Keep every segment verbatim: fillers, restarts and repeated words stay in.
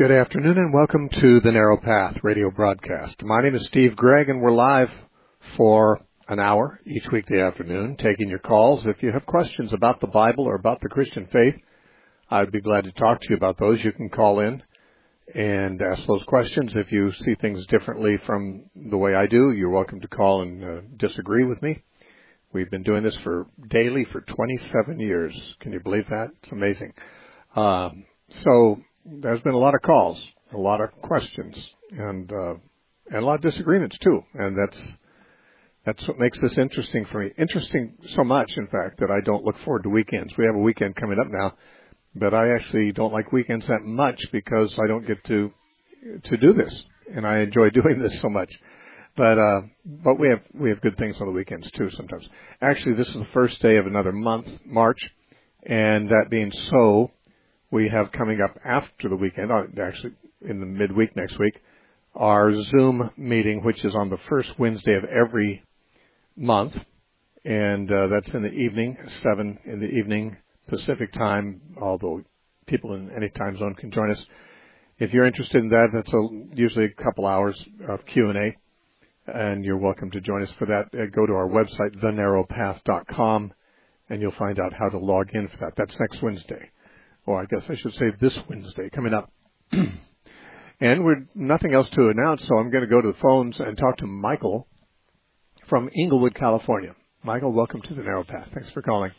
Good afternoon and welcome to The Narrow Path radio broadcast. My name is Steve Gregg and we're live for an hour each weekday afternoon, taking your calls. If you have questions about the Bible or about the Christian faith, I'd be glad to talk to you about those. You can call in and ask those questions. If you see things differently from the way I do, you're welcome to call and uh, disagree with me. We've been doing this for daily for twenty-seven years. Can you believe that? It's amazing. Um, so there's been a lot of calls, a lot of questions, and uh, and a lot of disagreements too. And that's that's what makes this interesting for me. Interesting so much, in fact, that I don't look forward to weekends. We have a weekend coming up now, but I actually don't like weekends that much because I don't get to to do this, and I enjoy doing this so much. But uh, but we have we have good things on the weekends too sometimes. Actually, this is the first day of another month, March, and that being so, we have coming up after the weekend, actually in the midweek next week, our Zoom meeting, which is on the first Wednesday of every month, and uh, that's in the evening, seven in the evening Pacific time. Although people in any time zone can join us. If you're interested in that, that's a, usually a couple hours of Q and A. And you're welcome to join us for that. Uh, go to our website, the narrow path dot com, and you'll find out how to log in for that. That's next Wednesday. Or I guess I should say this Wednesday, coming up. And we're nothing else to announce, so I'm going to go to the phones and talk to Michael from Inglewood, California. Michael, welcome to The Narrow Path. Thanks for calling.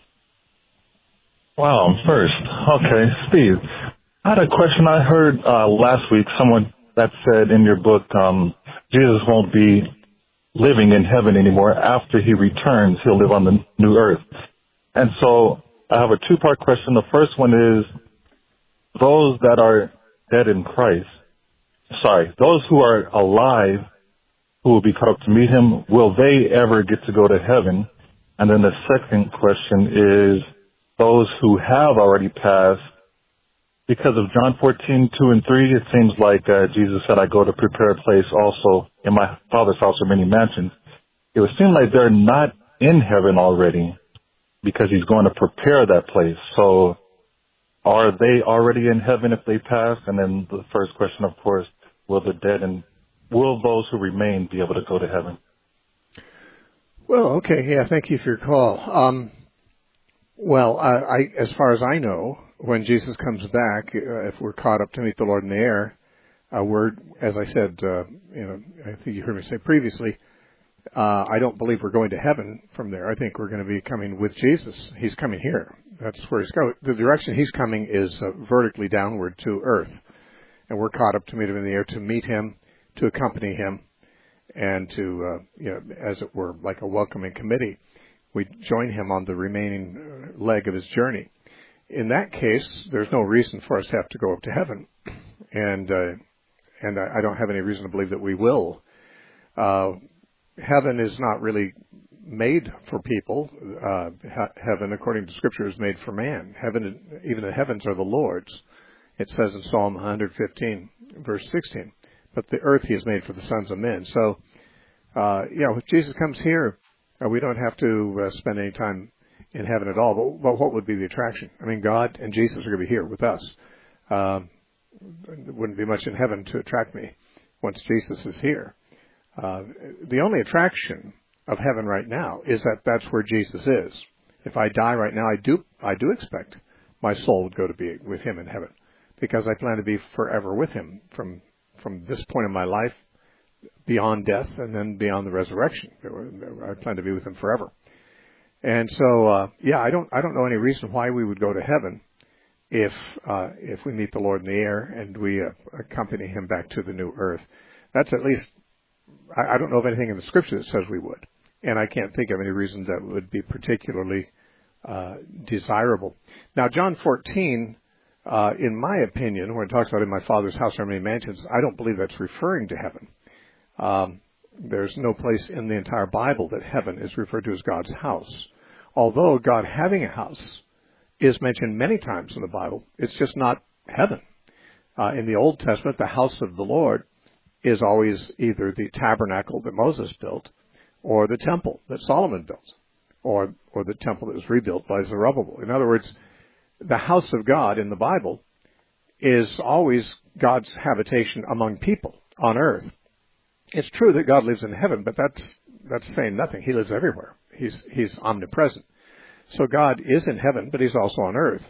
Wow, first. Okay, Steve, I had a question. I heard uh, last week someone that said in your book, um, Jesus won't be living in heaven anymore. After he returns, he'll live on the new earth. And so I have a two-part question. The first one is, those that are dead in Christ, sorry, those who are alive, who will be caught up to meet him, will they ever get to go to heaven? And then the second question is, those who have already passed, because of John fourteen, two and three, it seems like uh, Jesus said, I go to prepare a place also in my Father's house are many mansions. It would seem like they're not in heaven already because he's going to prepare that place. So are they already in heaven if they pass? And then the first question, of course, will the dead and will those who remain be able to go to heaven? Well, okay. Yeah, thank you for your call. Um, well, I, I, as far as I know, when Jesus comes back, uh, if we're caught up to meet the Lord in the air, uh, we're, as I said, uh, you know, I think you heard me say previously, uh, I don't believe we're going to heaven from there. I think we're going to be coming with Jesus. He's coming here. That's where he's going. The direction he's coming is uh, vertically downward to earth, and we're caught up to meet him in the air, to meet him, to accompany him, and to, uh, you know, as it were, like a welcoming committee, we join him on the remaining leg of his journey. In that case, there's no reason for us to have to go up to heaven, and uh, and I don't have any reason to believe that we will. Uh, heaven is not really made for people. Uh, heaven, according to Scripture, is made for man. Heaven, even the heavens are the Lord's. It says in Psalm one fifteen, verse sixteen, but the earth he has made for the sons of men. So, uh, yeah, if Jesus comes here, uh, we don't have to uh, spend any time in heaven at all, but, but what would be the attraction? I mean, God and Jesus are going to be here with us. Um, there wouldn't be much in heaven to attract me once Jesus is here. Uh, the only attraction of heaven right now is that that's where Jesus is. If I die right now, I do I do expect my soul would go to be with him in heaven, because I plan to be forever with him from from this point in my life, beyond death, and then beyond the resurrection. I plan to be with him forever. And so, uh, yeah, I don't, I don't know any reason why we would go to heaven if, uh, if we meet the Lord in the air and we uh, accompany him back to the new earth. That's at least, I, I don't know of anything in the Scripture that says we would. And I can't think of any reason that would be particularly, uh, desirable. Now, John fourteen, uh, in my opinion, when it talks about in my Father's house are many mansions, I don't believe that's referring to heaven. Um, there's no place in the entire Bible that heaven is referred to as God's house. Although God having a house is mentioned many times in the Bible, it's just not heaven. Uh, in the Old Testament, the house of the Lord is always either the tabernacle that Moses built or the temple that Solomon built or, or the temple that was rebuilt by Zerubbabel. In other words, the house of God in the Bible is always God's habitation among people on earth. It's true that God lives in heaven, but that's that's saying nothing. He lives everywhere. He's he's omnipresent. So God is in heaven, but he's also on earth.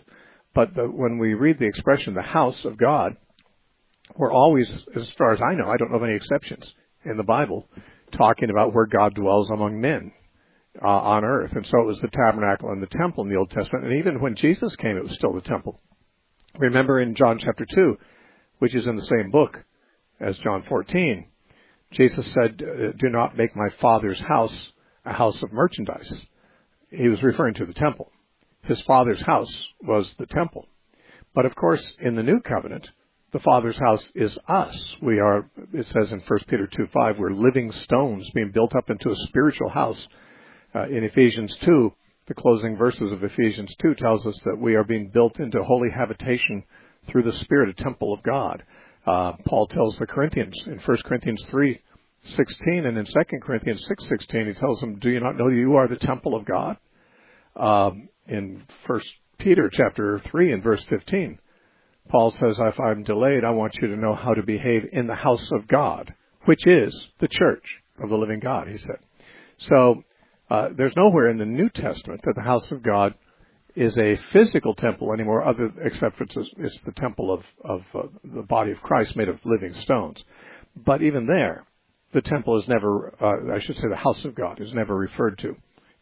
But the, when we read the expression, the house of God, we're always, as far as I know, I don't know of any exceptions in the Bible, talking about where God dwells among men uh, on earth. And so it was the tabernacle and the temple in the Old Testament. And even when Jesus came, it was still the temple. Remember in John chapter two, which is in the same book as John fourteen, Jesus said, "Do not make my Father's house a house of merchandise." He was referring to the temple. His Father's house was the temple. But of course, in the new covenant, the Father's house is us. We are, it says in First Peter two five, we're living stones being built up into a spiritual house. Uh, in Ephesians two, the closing verses of Ephesians two tells us that we are being built into holy habitation through the Spirit, a temple of God. Uh, Paul tells the Corinthians in First Corinthians three sixteen and in Second Corinthians six sixteen, he tells them, "Do you not know you are the temple of God?" Um, in First Peter chapter three and verse fifteen, Paul says, "If I'm delayed, I want you to know how to behave in the house of God, which is the church of the living God," he said. So uh, there's nowhere in the New Testament that the house of God is a physical temple anymore, other except for it's, it's the temple of, of uh, the body of Christ made of living stones. But even there, the temple is never, uh, I should say the house of God is never referred to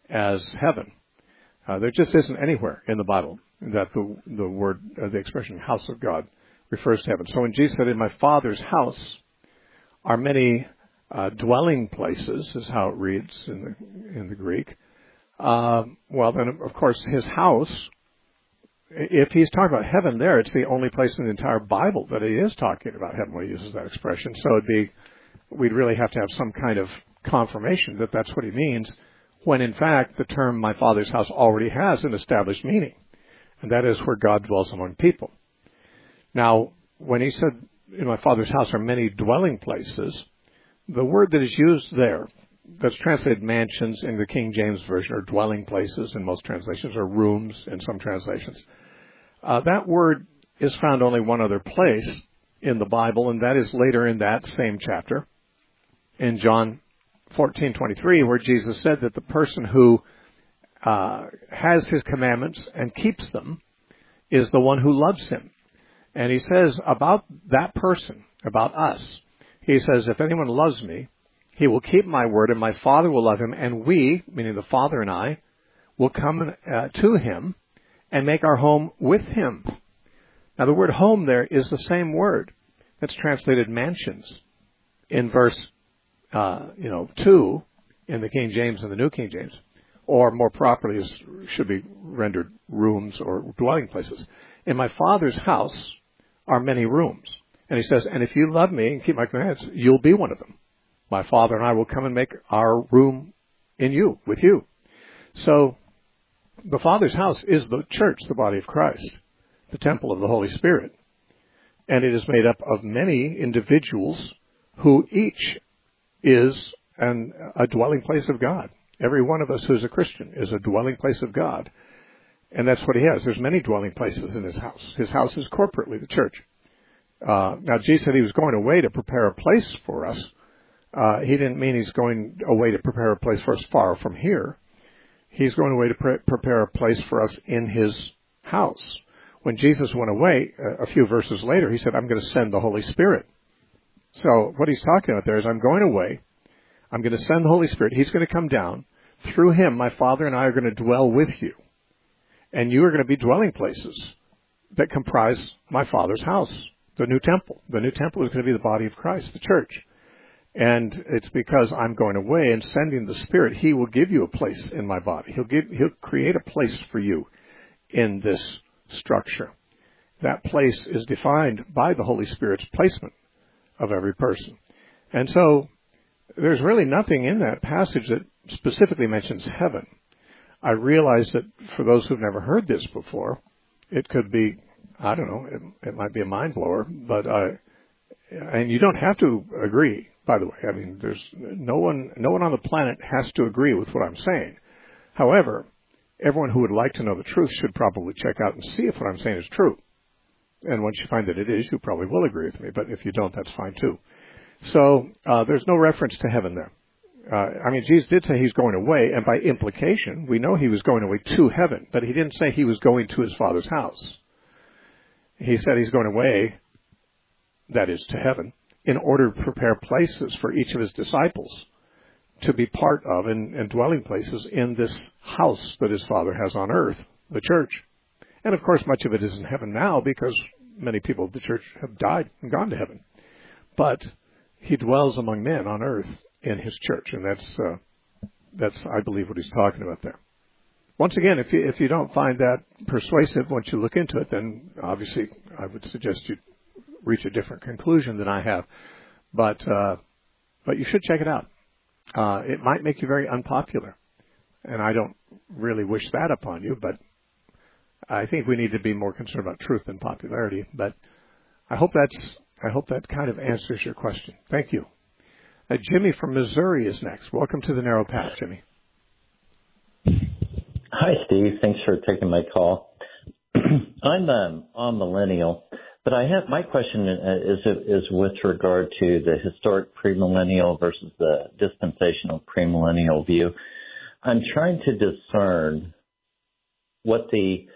as heaven. Uh, there just isn't anywhere in the Bible that the the word, uh, the expression house of God refers to heaven. So when Jesus said, "In my Father's house are many uh, dwelling places," is how it reads in the, in the Greek. Uh, well, then, of course, his house, if he's talking about heaven there, it's the only place in the entire Bible that he is talking about heaven when he uses that expression. So it'd be, we'd really have to have some kind of confirmation that that's what he means, when in fact the term "my Father's house" already has an established meaning, and that is where God dwells among people. Now, when he said, "In my Father's house are many dwelling places," the word that is used there, that's translated mansions in the King James Version, or dwelling places in most translations, or rooms in some translations. Uh, that word is found only one other place in the Bible, and that is later in that same chapter, in John fourteen twenty-three, where Jesus said that the person who uh, has his commandments and keeps them is the one who loves him. And he says about that person, about us, he says, "If anyone loves me, he will keep my word, and my Father will love him, and we," meaning the Father and I, "will come uh, to him and make our home with him." Now, the word "home" there is the same word that's translated mansions in verse uh, you know, two in the King James and the New King James, or more properly is, should be rendered rooms or dwelling places. "In my Father's house are many rooms." And he says, "And if you love me and keep my commandments, you'll be one of them. My Father and I will come and make our room in you, with you." So the Father's house is the church, the body of Christ, the temple of the Holy Spirit. And it is made up of many individuals who each is an, a dwelling place of God. Every one of us who's a Christian is a dwelling place of God. And that's what he has. There's many dwelling places in his house. His house is corporately the church. Uh, now, Jesus said he was going away to prepare a place for us. Uh, he didn't mean he's going away to prepare a place for us far from here. He's going away to pre- prepare a place for us in his house. When Jesus went away, a few verses later, he said, "I'm going to send the Holy Spirit." So what he's talking about there is, I'm going away, I'm going to send the Holy Spirit, he's going to come down, through him my Father and I are going to dwell with you, and you are going to be dwelling places that comprise my Father's house, the new temple. The new temple is going to be the body of Christ, the church. And it's because I'm going away and sending the Spirit, he will give you a place in my body. He'll give, he'll create a place for you in this structure. That place is defined by the Holy Spirit's placement of every person. And so there's really nothing in that passage that specifically mentions heaven. I realize that for those who've never heard this before, it could be, I don't know, it, it might be a mind blower, but uh, and you don't have to agree. By the way, I mean, there's no one, no one on the planet has to agree with what I'm saying. However, everyone who would like to know the truth should probably check out and see if what I'm saying is true. And once you find that it is, you probably will agree with me. But if you don't, that's fine too. So uh, there's no reference to heaven there. Uh, I mean, Jesus did say he's going away, and by implication, we know he was going away to heaven, but he didn't say he was going to his Father's house. He said he's going away, that is, to heaven, in order to prepare places for each of his disciples to be part of and, and dwelling places in this house that his Father has on earth, the church. And, of course, much of it is in heaven now because many people of the church have died and gone to heaven. But he dwells among men on earth in his church, and that's, uh, that's I believe, what he's talking about there. Once again, if you, if you don't find that persuasive once you look into it, then obviously I would suggest you reach a different conclusion than I have. But uh, but you should check it out. Uh, it might make you very unpopular, and I don't really wish that upon you, but I think we need to be more concerned about truth than popularity. But I hope that's I hope that kind of answers your question. Thank you. Uh, Jimmy from Missouri is next. Welcome to The Narrow Path, Jimmy. Hi, Steve. Thanks for taking my call. I'm um, a millennial, but I have my question is is with regard to the historic premillennial versus the dispensational premillennial view. I'm trying to discern what the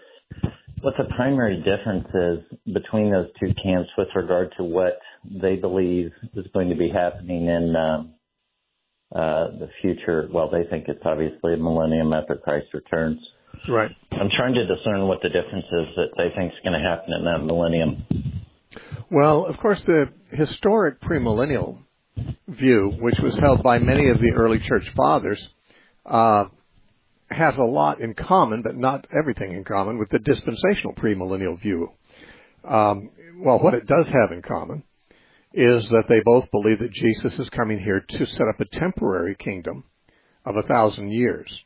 what the primary difference is between those two camps with regard to what they believe is going to be happening in um, uh, the future. Well, they think it's obviously a millennium after Christ returns. Right. I'm trying to discern what the difference is that they think is going to happen in that millennium. Well, of course, the historic premillennial view, which was held by many of the early church fathers, uh, has a lot in common, but not everything in common, with the dispensational premillennial view. Um, well, what it does have in common is that they both believe that Jesus is coming here to set up a temporary kingdom of a thousand years.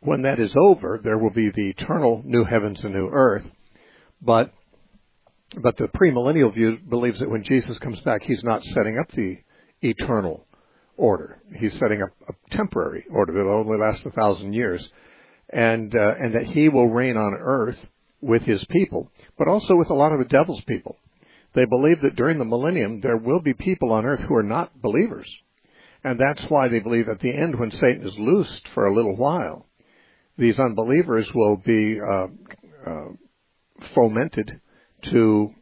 When that is over, there will be the eternal new heavens and new earth. But but the premillennial view believes that when Jesus comes back, he's not setting up the eternal order. He's setting up a temporary order that will only last a thousand years, and uh, and that he will reign on earth with his people, but also with a lot of the devil's people. They believe that during the millennium, there will be people on earth who are not believers. And that's why they believe at the end, when Satan is loosed for a little while, these unbelievers will be uh, uh, fomented to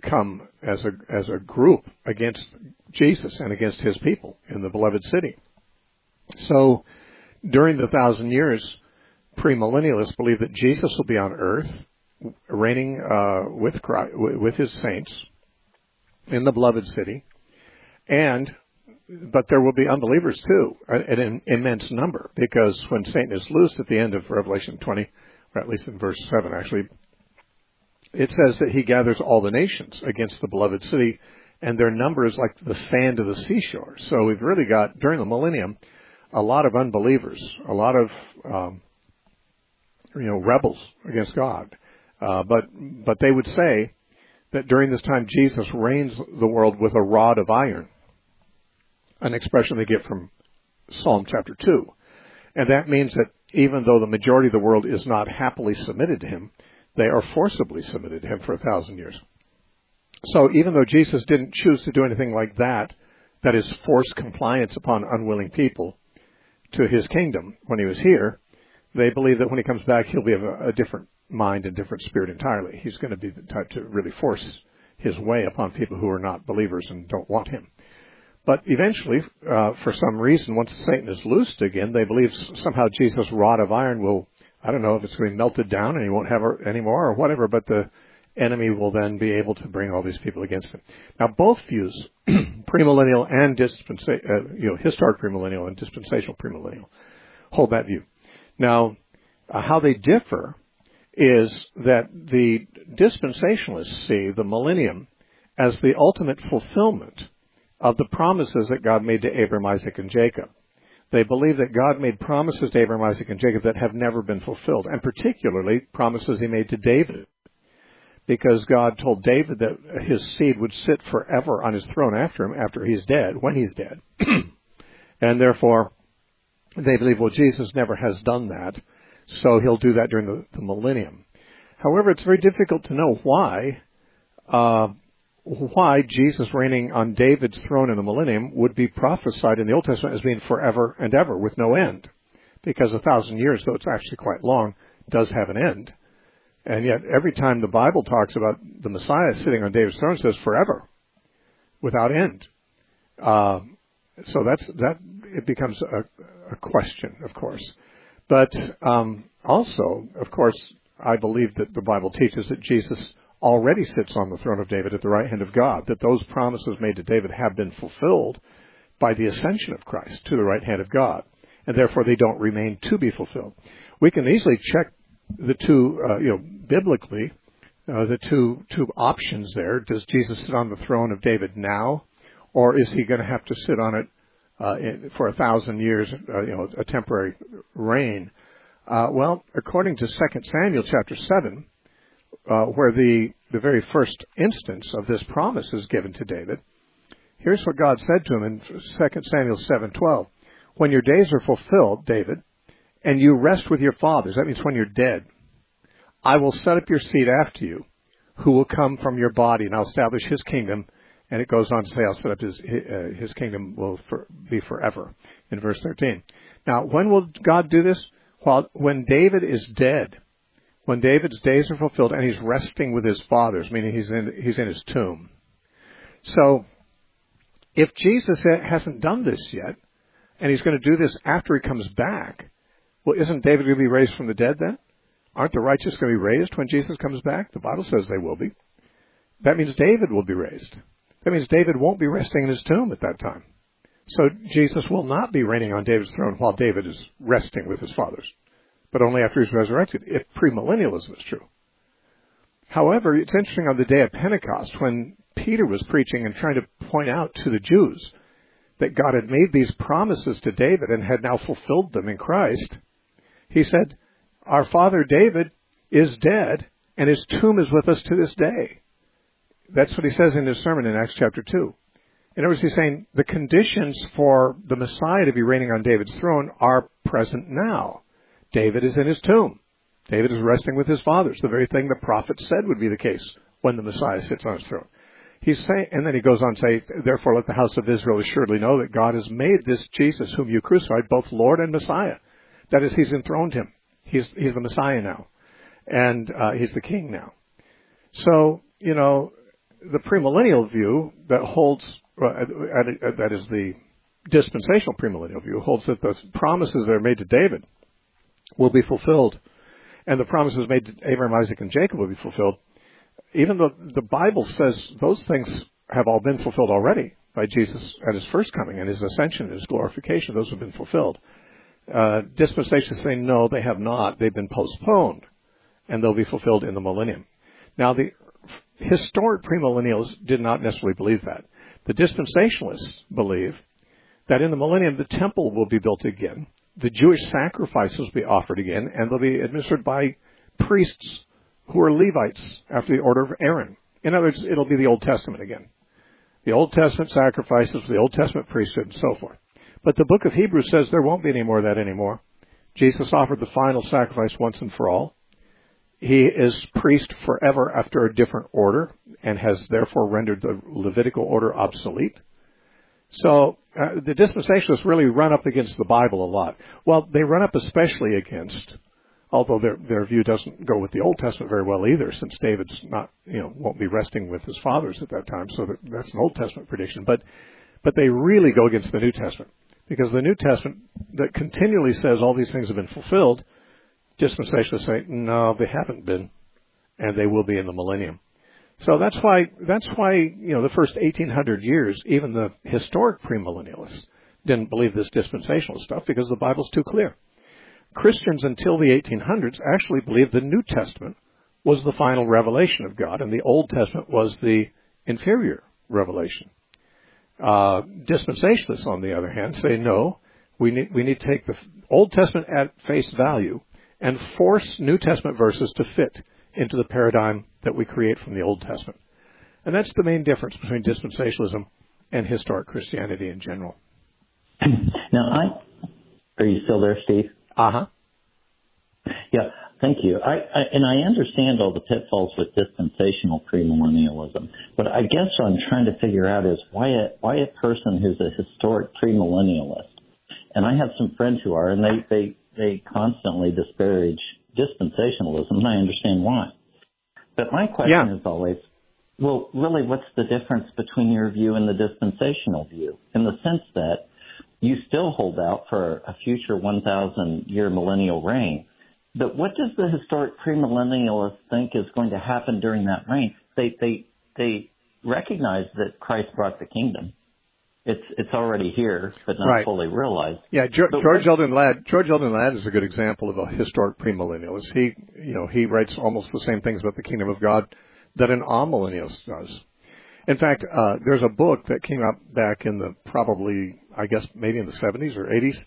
come as a as a group against Jesus and against his people in the beloved city. So during the thousand years, premillennialists believe that Jesus will be on earth, reigning uh, with Christ, with his saints in the beloved city, and but there will be unbelievers too, an, an immense number, because when Satan is loosed at the end of Revelation twenty, or at least in verse seven, actually, it says that he gathers all the nations against the beloved city, and their number is like the sand of the seashore. So we've really got, during the millennium, a lot of unbelievers, a lot of, um, you know, rebels against God. Uh, but but they would say that during this time, Jesus reigns the world with a rod of iron, an expression they get from Psalm chapter two. And that means that even though the majority of the world is not happily submitted to him, they are forcibly submitted to him for a thousand years. So even though Jesus didn't choose to do anything like that, that is forced compliance upon unwilling people to his kingdom when he was here, they believe that when he comes back, he'll be of a, a different mind and different spirit entirely. He's going to be the type to really force his way upon people who are not believers and don't want him. But eventually, uh, for some reason, once Satan is loosed again, they believe somehow Jesus' rod of iron will, I don't know if it's going to be melted down and he won't have any more or whatever, but the enemy will then be able to bring all these people against him. Now, both views, premillennial and dispensa- uh, you know, historic premillennial and dispensational premillennial, hold that view. Now, uh, how they differ is that the dispensationalists see the millennium as the ultimate fulfillment of the promises that God made to Abraham, Isaac, and Jacob. They believe that God made promises to Abraham, Isaac, and Jacob that have never been fulfilled, and particularly promises he made to David, because God told David that his seed would sit forever on his throne after him, after he's dead, when he's dead. And therefore, they believe, well, Jesus never has done that, so he'll do that during the, the millennium. However, it's very difficult to know why uh, why Jesus reigning on David's throne in the millennium would be prophesied in the Old Testament as being forever and ever with no end. Because a thousand years, though it's actually quite long, does have an end. And yet every time the Bible talks about the Messiah sitting on David's throne, it says forever, without end. Uh, so that's that. It becomes a, a question, of course. But um, also, of course, I believe that the Bible teaches that Jesus already sits on the throne of David at the right hand of God, that those promises made to David have been fulfilled by the ascension of Christ to the right hand of God, and therefore they don't remain to be fulfilled. We can easily check the two, uh, you know, biblically, uh, the two two options there. Does Jesus sit on the throne of David now, or is he going to have to sit on it uh, in, for a thousand years, uh, you know, a temporary reign? Uh, well, according to Second Samuel chapter seven, uh, where the, the very first instance of this promise is given to David, here's what God said to him in Second Samuel seven twelve. When your days are fulfilled, David, and you rest with your fathers, that means when you're dead, I will set up your seed after you, who will come from your body, and I'll establish his kingdom. And it goes on to say, I'll set up his, uh, his kingdom will for, be forever, in verse thirteen. Now, when will God do this? While, when David is dead, when David's days are fulfilled, and he's resting with his fathers, meaning he's in, he's in his tomb. So, if Jesus hasn't done this yet, and he's going to do this after he comes back, well, isn't David going to be raised from the dead then? Aren't the righteous going to be raised when Jesus comes back? The Bible says they will be. That means David will be raised. That means David won't be resting in his tomb at that time. So Jesus will not be reigning on David's throne while David is resting with his fathers, but only after he's resurrected, if premillennialism is true. However, it's interesting on the day of Pentecost, when Peter was preaching and trying to point out to the Jews that God had made these promises to David and had now fulfilled them in Christ, he said, our father David is dead, and his tomb is with us to this day. That's what he says in his sermon in Acts chapter two. In other words, he's saying the conditions for the Messiah to be reigning on David's throne are present now. David is in his tomb. David is resting with his fathers, the very thing the prophet said would be the case when the Messiah sits on his throne. He's saying, and then he goes on to say, therefore let the house of Israel assuredly know that God has made this Jesus, whom you crucified, both Lord and Messiah. That is, he's enthroned him. He's he's the Messiah now. And uh, he's the king now. So, you know, the premillennial view that holds, uh, that is the dispensational premillennial view, holds that the promises that are made to David will be fulfilled, and the promises made to Abraham, Isaac, and Jacob will be fulfilled, even though the Bible says those things have all been fulfilled already by Jesus at his first coming and his ascension and his glorification. Those have been fulfilled. Uh, dispensations say, no, they have not. They've been postponed, and they'll be fulfilled in the millennium. Now, the historic premillennials did not necessarily believe that. The dispensationalists believe that in the millennium, the temple will be built again, the Jewish sacrifices will be offered again, and they'll be administered by priests who are Levites after the order of Aaron. In other words, it'll be the Old Testament again. The Old Testament sacrifices, the Old Testament priesthood, and so forth. But the book of Hebrews says there won't be any more of that anymore. Jesus offered the final sacrifice once and for all. He is priest forever after a different order and has therefore rendered the Levitical order obsolete. So uh, the dispensationalists really run up against the Bible a lot. Well, they run up especially against, although their their view doesn't go with the Old Testament very well either, since David's not, you know, won't be resting with his fathers at that time, so that, that's an Old Testament prediction. But but they really go against the New Testament, because the New Testament that continually says all these things have been fulfilled, dispensationalists say, no, they haven't been, and they will be in the millennium. So that's why, that's why, you know, the first eighteen hundred years, even the historic premillennialists didn't believe this dispensational stuff, because the Bible's too clear. Christians until the eighteen hundreds actually believed the New Testament was the final revelation of God, and the Old Testament was the inferior revelation. Uh, dispensationalists, on the other hand, say, no, we need, we need to take the Old Testament at face value and force New Testament verses to fit into the paradigm that we create from the Old Testament. And that's the main difference between dispensationalism and historic Christianity in general. Now, I, are you still there, Steve? Uh-huh. Yeah, Thank you. I, I, and I understand all the pitfalls with dispensational premillennialism, but I guess what I'm trying to figure out is why a, why a person who's a historic premillennialist, and I have some friends who are, and they, they, they constantly disparage dispensationalism, and I understand why. But my question yeah. is always, well, really, what's the difference between your view and the dispensational view, in the sense that you still hold out for a future one thousand year millennial reign? But what does the historic premillennialist think is going to happen during that reign? They they they recognize that Christ brought the kingdom. It's it's already here, but not right. fully realized. Yeah, George, George Eldon Ladd. George Eldon Ladd is a good example of a historic premillennialist. He you know he writes almost the same things about the kingdom of God that an amillennialist does. In fact, uh, there's a book that came out back in the probably I guess maybe in the seventies or eighties.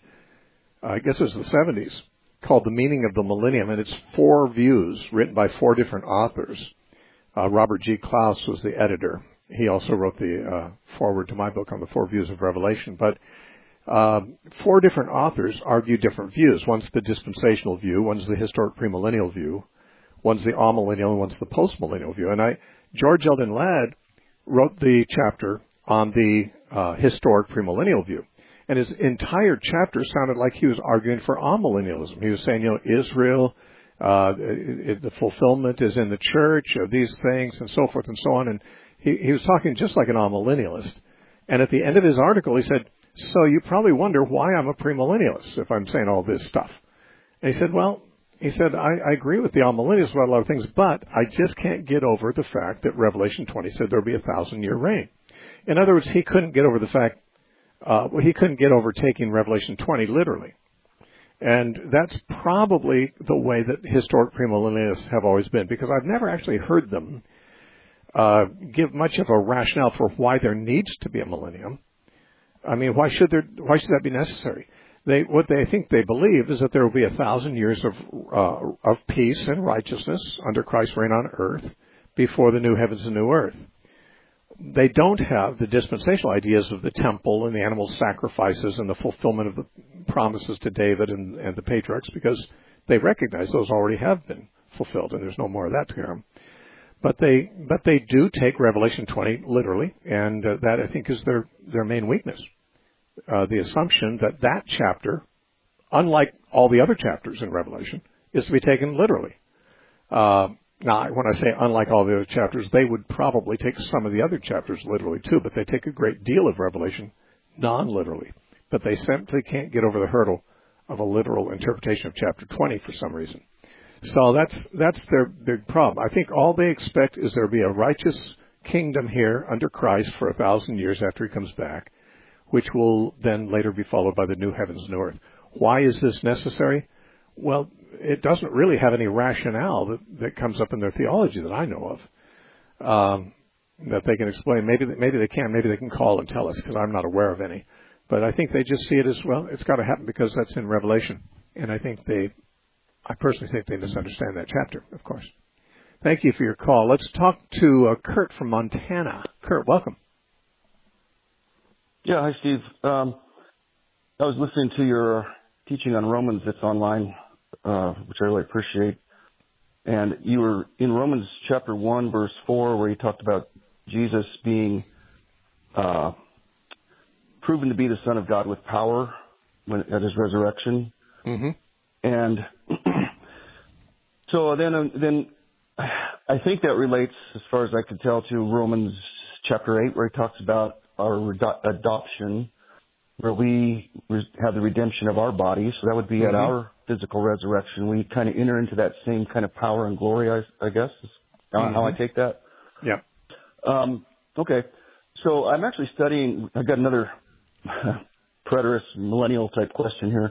I guess it was the seventies. Called The Meaning of the Millennium, and it's four views written by four different authors. Uh, Robert G. Klaus was the editor. He also wrote the uh, foreword to my book on the four views of Revelation. But uh, four different authors argue different views. One's the dispensational view, one's the historic premillennial view, one's the amillennial, and one's the postmillennial view. And I, George Eldon Ladd wrote the chapter on the uh, historic premillennial view. And his entire chapter sounded like he was arguing for amillennialism. He was saying, you know, Israel, uh, it, it, the fulfillment is in the church of these things and so forth and so on. And he, he was talking just like an amillennialist. And at the end of his article, he said, so you probably wonder why I'm a premillennialist if I'm saying all this stuff. And he said, well, he said, I, I agree with the amillennialists about a lot of things, but I just can't get over the fact that Revelation twenty said there'll be a thousand year reign. In other words, he couldn't get over the fact Uh, well, he couldn't get over taking Revelation twenty literally. And that's probably the way that historic premillennialists have always been, because I've never actually heard them uh, give much of a rationale for why there needs to be a millennium. I mean, why should there? Why should that be necessary? They, what they think they believe is that there will be a thousand years of uh, of peace and righteousness under Christ's reign on earth before the new heavens and new earth. They don't have the dispensational ideas of the temple and the animal sacrifices and the fulfillment of the promises to David and, and the patriarchs, because they recognize those already have been fulfilled and there's no more of that to come. But they but they do take Revelation twenty literally, and uh, that I think is their, their main weakness. Uh, the assumption that that chapter, unlike all the other chapters in Revelation, is to be taken literally. Uh, Now, when I say unlike all the other chapters, they would probably take some of the other chapters literally too, but they take a great deal of Revelation non-literally. But they simply can't get over the hurdle of a literal interpretation of chapter twenty for some reason. So that's that's their big problem. I think all they expect is there'll be a righteous kingdom here under Christ for a thousand years after he comes back, which will then later be followed by the new heavens and earth. Why is this necessary? Well, it doesn't really have any rationale that, that comes up in their theology that I know of um, that they can explain. Maybe maybe they can. Maybe they can call and tell us, because I'm not aware of any. But I think they just see it as, well, it's got to happen because that's in Revelation. And I think they, I personally think they misunderstand that chapter, of course. Thank you for your call. Let's talk to uh, Kurt from Montana. Kurt, welcome. Yeah, hi, Steve. Um, I was listening to your teaching on Romans that's online, Uh, which I really appreciate. And you were in Romans chapter one, verse four, where you talked about Jesus being uh, proven to be the Son of God with power when, at his resurrection. Mm-hmm. And so then, then I think that relates, as far as I could tell, to Romans chapter eight, where he talks about our redo- adoption, where we have the redemption of our bodies. So that would be mm-hmm. at our physical resurrection. We kind of enter into that same kind of power and glory, I, I guess, is how, mm-hmm. how I take that. Yeah. Um, okay. So I'm actually studying, I've got another preterist millennial type question here.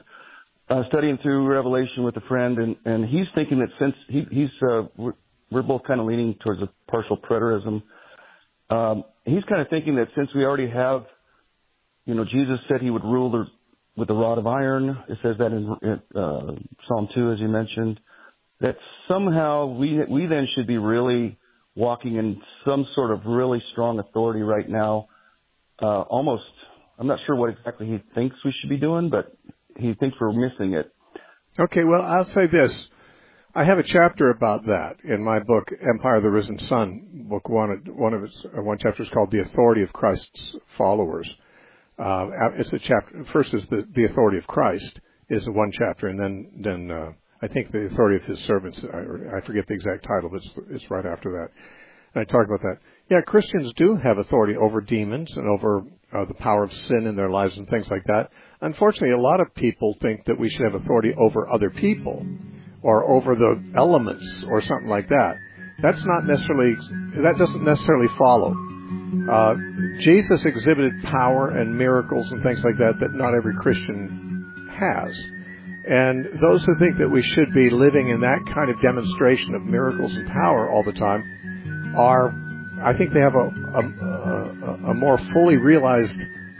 Uh, studying through Revelation with a friend, and, and he's thinking that since he, he's, uh, we're, we're both kind of leaning towards a partial preterism. Um, he's kind of thinking that since we already have, you know, Jesus said he would rule the, with a rod of iron. It says that in uh, Psalm two, as you mentioned, that somehow we we then should be really walking in some sort of really strong authority right now. Uh, almost, I'm not sure what exactly he thinks we should be doing, but he thinks we're missing it. Okay, well, I'll say this. I have a chapter about that in my book, Empire of the Risen Sun, book one. One of its one chapter is called "The Authority of Christ's Followers." Uh, it's a chapter. First is the the authority of Christ is the one chapter, and then then uh, I think the authority of His servants. I, I forget the exact title, but it's, it's right after that. And I talk about that. Yeah, Christians do have authority over demons and over uh, the power of sin in their lives and things like that. Unfortunately, a lot of people think that we should have authority over other people or over the elements or something like that. That's not necessarily, that doesn't necessarily follow. Uh, Jesus exhibited power and miracles and things like that that not every Christian has. And those who think that we should be living in that kind of demonstration of miracles and power all the time are, I think they have a, a, a, a more fully realized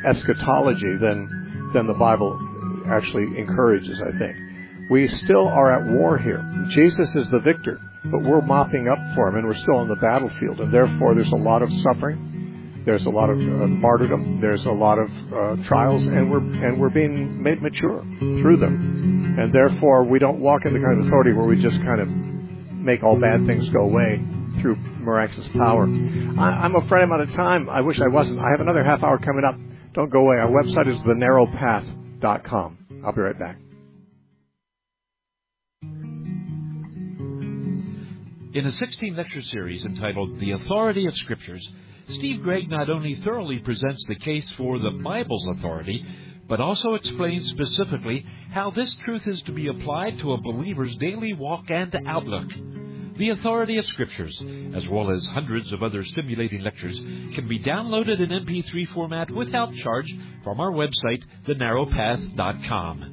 eschatology than, than the Bible actually encourages, I think. We still are at war here. Jesus is the victor, but we're mopping up for him, and we're still on the battlefield, and therefore there's a lot of suffering, there's a lot of uh, martyrdom, there's a lot of uh, trials, and we're and we're being made mature through them. And therefore we don't walk in the kind of authority where we just kind of make all bad things go away through miraculous power. I, I'm afraid I'm out of time. I wish I wasn't. I have another half hour coming up. Don't go away. Our website is the narrow path dot com. I'll be right back. In a sixteen lecture series entitled The Authority of Scriptures, Steve Gregg not only thoroughly presents the case for the Bible's authority, but also explains specifically how this truth is to be applied to a believer's daily walk and outlook. The Authority of Scriptures, as well as hundreds of other stimulating lectures, can be downloaded in M P three format without charge from our website, the narrow path dot com.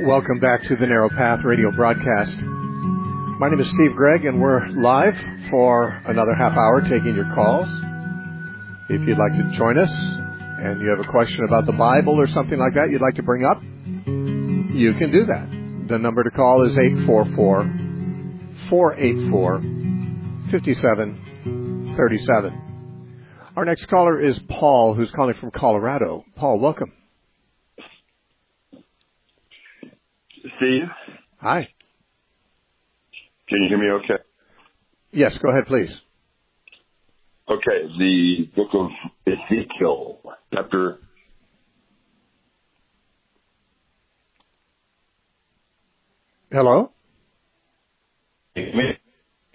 Welcome back to the Narrow Path radio broadcast. My name is Steve Gregg, and we're live for another half hour taking your calls. If you'd like to join us and you have a question about the Bible or something like that you'd like to bring up, you can do that. The number to call is eight four four, four eight four, five seven three seven. Our next caller is Paul, who's calling from Colorado. Paul, welcome. Steve? Hi. Can you hear me okay? Yes, go ahead, please. Okay, the book of Ezekiel, chapter... Hello?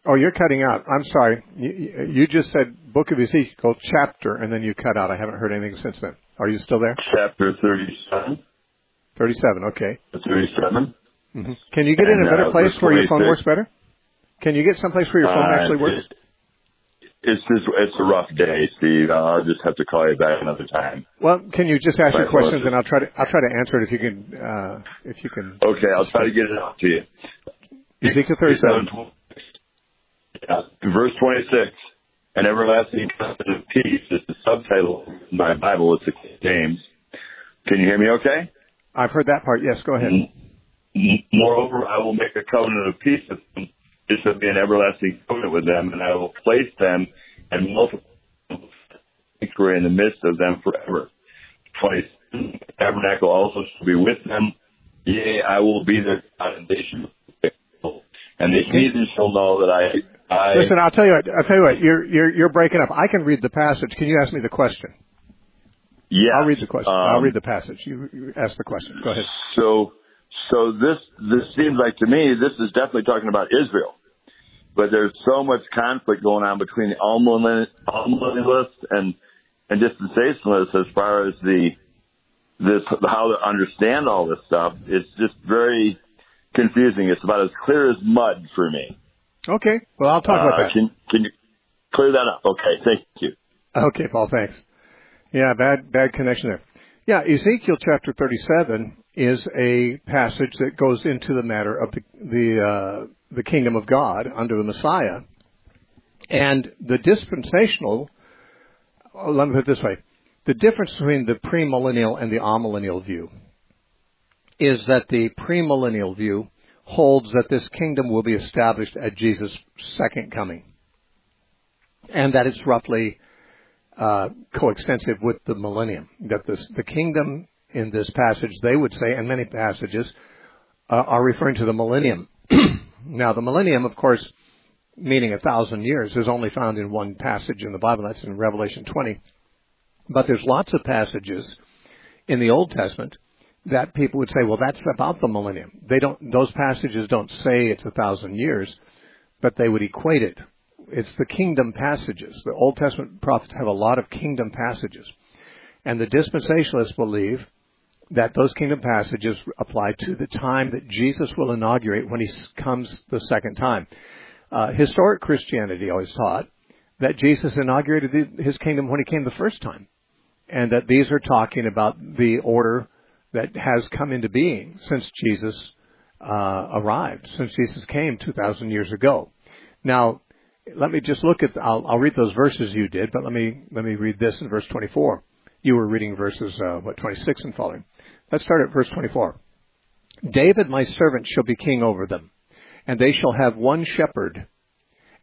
Oh, you're cutting out. I'm sorry. You, you just said book of Ezekiel, chapter, and then you cut out. I haven't heard anything since then. Are you still there? Chapter thirty-seven. Thirty-seven, okay. Thirty-seven. Mm-hmm. Can you get and, in a better uh, place where your phone works better? Can you get someplace where your phone uh, actually works? It, it's just, it's a rough day, Steve. I'll just have to call you back another time. Well, can you just ask your questions, and I'll try to I'll try to answer it if you can. Uh, if you can. Okay, I'll try to get it out to you. Ezekiel thirty-seven, verse twenty-six. An everlasting covenant of peace is the subtitle of my Bible. It's a James. Can you hear me okay? I've heard that part. Yes, go ahead. Moreover, I will make a covenant of peace with them. This will be an everlasting covenant with them, and I will place them and multiply them in the midst of them forever. Twice, the tabernacle also shall be with them. Yea, I will be their God, and they shall be faithful. And the heathen shall know that I, I... Listen, I'll tell you what. I'll tell you what. You're, you're, you're breaking up. I can read the passage. Can you ask me the question? Yeah, I'll read the question. Um, I'll read the passage. You, you ask the question. Go ahead. So, so this this seems like to me this is definitely talking about Israel, but there's so much conflict going on between the all-millennialists and and dispensationalists as far as the this how to understand all this stuff. It's just very confusing. It's about as clear as mud for me. Okay. Well, I'll talk about uh, that. Can, can you clear that up? Okay. Thank you. Okay, Paul. Thanks. Yeah, bad bad connection there. Yeah, Ezekiel chapter thirty-seven is a passage that goes into the matter of the the, uh, the kingdom of God under the Messiah. And the dispensational, oh, let me put it this way, the difference between the premillennial and the amillennial view is that the premillennial view holds that this kingdom will be established at Jesus' second coming, and that it's roughly uh, coextensive with the millennium. That this, the kingdom in this passage, they would say, and many passages, uh, are referring to the millennium. Now, the millennium, of course, meaning a thousand years, is only found in one passage in the Bible. That's in Revelation twenty. But there's lots of passages in the Old Testament that people would say, well, that's about the millennium. They don't; those passages don't say it's a thousand years, but they would equate it. It's the kingdom passages. The Old Testament prophets have a lot of kingdom passages. And the dispensationalists believe that those kingdom passages apply to the time that Jesus will inaugurate when he comes the second time. Uh, historic Christianity always taught that Jesus inaugurated the, his kingdom when he came the first time, and that these are talking about the order that has come into being since Jesus uh, arrived, since Jesus came two thousand years ago. Now, let me just look at, I'll, I'll read those verses you did, but let me let me read this in verse twenty-four. You were reading verses, uh, what, twenty-six and following. Let's start at verse twenty-four. David, my servant, shall be king over them, and they shall have one shepherd,